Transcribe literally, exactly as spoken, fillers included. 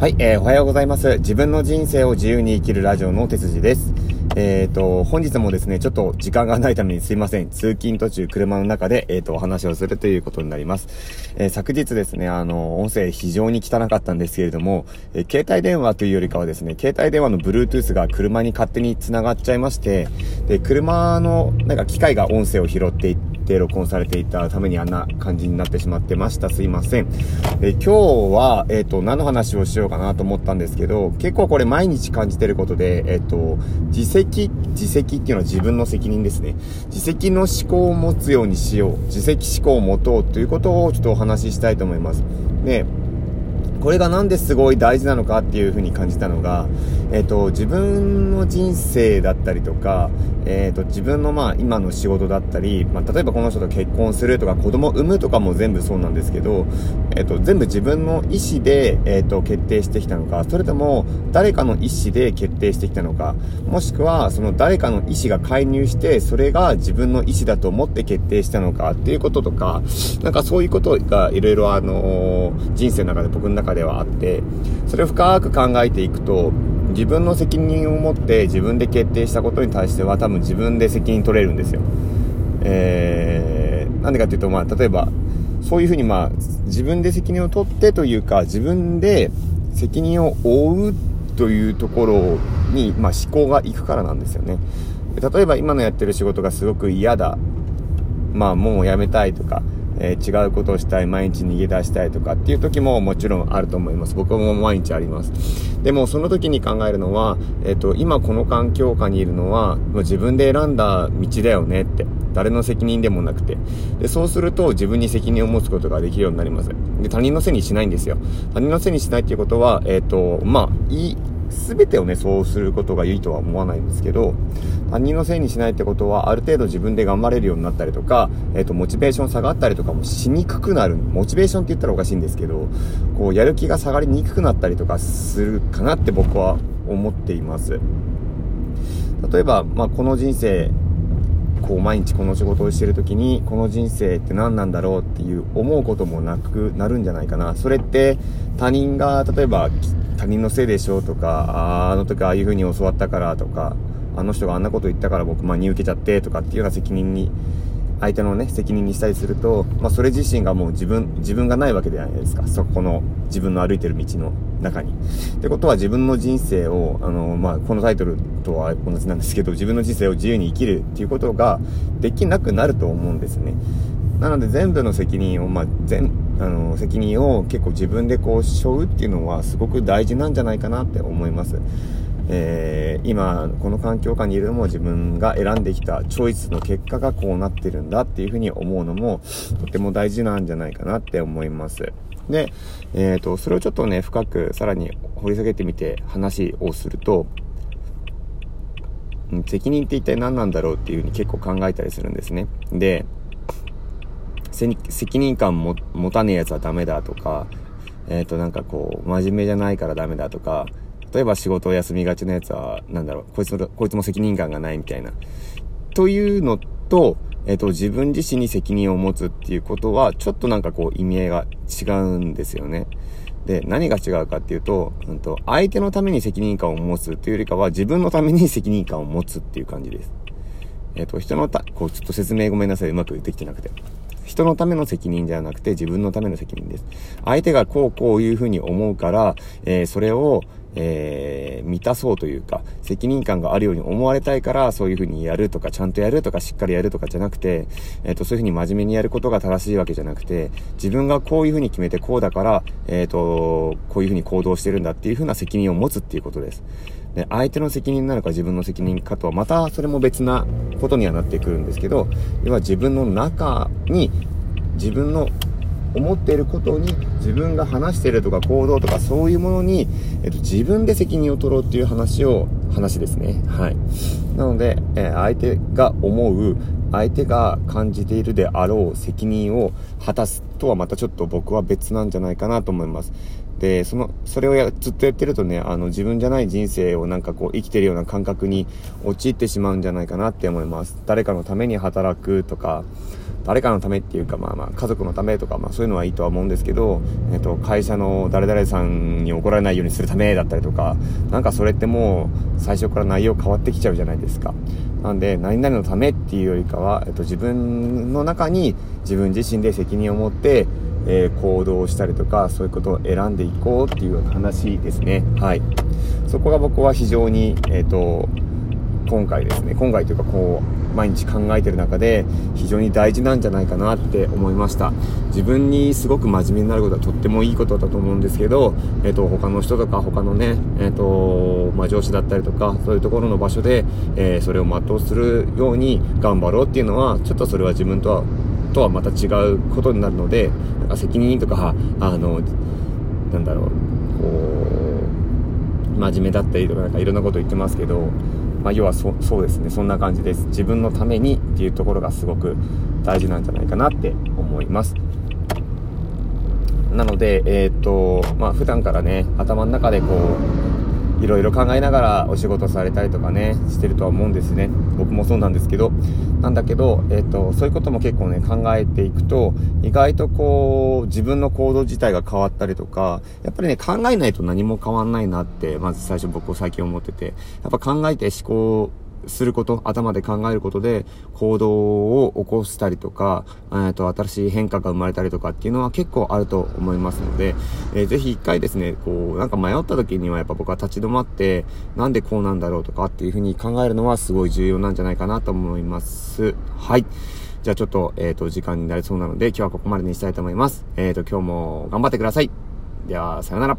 はい、えー、おはようございます。自分の人生を自由に生きるラジオの手筋です。えーと、本日もですね、ちょっと時間がないためにすいません。通勤途中、車の中で、えーと、お話をするということになります。えー、昨日ですね、あの、音声非常に汚かったんですけれども、えー、携帯電話というよりかはですね、携帯電話の Bluetooth が車に勝手に繋がっちゃいまして、で、車の、なんか機械が音声を拾っていって、録音されていたためにあんな感じになってしまってました。すいません。え今日は、えっと、何の話をしようかなと思ったんですけど、結構これ毎日感じてることで、えっと、自責、自責っていうのは自分の責任ですね。自責の思考を持つようにしよう。自責思考を持とうということをちょっとお話ししたいと思います。で、これがなんですごい大事なのかっていうふうに感じたのが、えっと、自分の人生だったりとか、えっと、自分のまあ今の仕事だったり、まあ、例えばこの人と結婚するとか子供を産むとかも全部そうなんですけど、えっと、全部自分の意思で、えっと、決定してきたのか、それとも誰かの意思で決定してきたのか、もしくはその誰かの意思が介入して、それが自分の意思だと思って決定したのかっていうこととか、なんかそういうことがいろいろあの、人生の中で僕の中でではあって、それを深く考えていくと、自分の責任を持って自分で決定したことに対しては多分自分で責任取れるんですよ。えー、なんでかというと、まあ、例えばそういうふうに、まあ、自分で責任を取ってというか、自分で責任を負うというところに、まあ、思考がいくからなんですよね。例えば今のやってる仕事がすごく嫌だ、まあ、もうやめたいとか、えー、違うことをしたい、毎日逃げ出したいとかっていう時ももちろんあると思います。僕も毎日あります。でもその時に考えるのは、えーと、今この環境下にいるのは自分で選んだ道だよねって、誰の責任でもなくて、でそうすると自分に責任を持つことができるようになります。で、他人のせいにしないんですよ。他人のせいにしないっていうことは、えーと、まあいい全てをね、そうすることがいいとは思わないんですけど、他人のせいにしないってことは、ある程度自分で頑張れるようになったりとか、えっと、モチベーション下がったりとかもしにくくなる。モチベーションって言ったらおかしいんですけど、こう、やる気が下がりにくくなったりとかするかなって僕は思っています。例えば、まあ、この人生、こう毎日この仕事をしているときに、この人生って何なんだろうっていう思うこともなくなるんじゃないかな。それって他人が、例えば他人のせいでしょとか、あの時ああいう風に教わったからとか、あの人があんなこと言ったから僕真に受けちゃってとかっていうような責任に、相手のね、責任にしたりすると、まあ、それ自身がもう自分自分がないわけじゃないですか。そこの自分の歩いてる道の中に。ってことは、自分の人生をあの、まあ、このタイトルとは同じなんですけど、自分の人生を自由に生きるっていうことができなくなると思うんですね。なので全部の責任を、まあ、全あの責任を結構自分でこう背負うっていうのはすごく大事なんじゃないかなって思います。えー、今この環境下にいるのも自分が選んできたチョイスの結果がこうなってるんだっていうふうに思うのもとても大事なんじゃないかなって思います。で、えーと、それをちょっとね、深くさらに掘り下げてみて話をすると、責任って一体何なんだろうっていうふうに結構考えたりするんですね。で、責任感も持たねえやつはダメだとか、えーと、なんかこう真面目じゃないからダメだとか、例えば仕事を休みがちなやつは、なんだろう、こいつも、こいつも責任感がないみたいな。というのと、えっと、自分自身に責任を持つっていうことは、ちょっとなんかこう、意味合いが違うんですよね。で、何が違うかっていうと、うんと、相手のために責任感を持つというよりかは、自分のために責任感を持つっていう感じです。えっと、人のた、こう、ちょっと説明ごめんなさい、うまくできてなくて。人のための責任ではなくて、自分のための責任です。相手がこうこういうふうに思うから、えー、それを、えー、満たそうというか、責任感があるように思われたいからそういうふうにやるとか、ちゃんとやるとか、しっかりやるとかじゃなくて、えーと、そういうふうに真面目にやることが正しいわけじゃなくて、自分がこういうふうに決めてこうだから、えーと、こういうふうに行動してるんだっていうふうな責任を持つっていうことです。で、相手の責任なのか自分の責任かとはまたそれも別なことにはなってくるんですけど、要は自分の中に、自分の思っていることに、自分が話しているとか行動とかそういうものに、えっと、自分で責任を取ろうっていう話を話ですね。はい。なので、えー、相手が思う相手が感じているであろう責任を果たすとはまたちょっと僕は別なんじゃないかなと思います。で、その、それをや、ずっとやってるとね、あの、自分じゃない人生をなんかこう、生きてるような感覚に陥ってしまうんじゃないかなって思います。誰かのために働くとか、誰かのためっていうか、まあまあ、家族のためとか、まあそういうのはいいとは思うんですけど、えっと、会社の誰々さんに怒られないようにするためだったりとか、なんかそれってもう、最初から内容変わってきちゃうじゃないですか。なんで、何々のためっていうよりかは、えっと、自分の中に、自分自身で責任を持って、えー、行動したりとかそういうことを選んでいこうっていう話ですね。はい、そこが僕は非常に、えーと、今回ですね、今回というかこう毎日考えてる中で非常に大事なんじゃないかなって思いました。自分にすごく真面目になることはとってもいいことだと思うんですけど、えーと、他の人とか他のね、えーとまあ、上司だったりとかそういうところの場所で、えー、それを全うするように頑張ろうっていうのはちょっとそれは自分とはとはまた違うことになるので、なんか責任とかあのなんだろうこう真面目だったりとかなんかいろんなこと言ってますけど、まあ要は そ, そうですねそんな感じです。自分のためにっていうところがすごく大事なんじゃないかなって思います。なのでえっとまあ普段からね頭の中でこういろいろ考えながらお仕事されたりとかねしてるとは思うんですね。僕もそうなんですけどなんだけど、えーと、そういうことも結構ね考えていくと意外とこう自分の行動自体が変わったりとかやっぱりね考えないと何も変わんないなってまず最初僕最近思っててやっぱ考えて思考すること頭で考えることで行動を起こしたりとか、えー、と新しい変化が生まれたりとかっていうのは結構あると思いますので、えー、ぜひ一回ですねこうなんか迷った時にはやっぱ僕は立ち止まってなんでこうなんだろうとかっていう風に考えるのはすごい重要なんじゃないかなと思います。はい、じゃあちょっと、えー、と時間になりそうなので今日はここまでにしたいと思います。えー、と今日も頑張ってください。ではさよなら。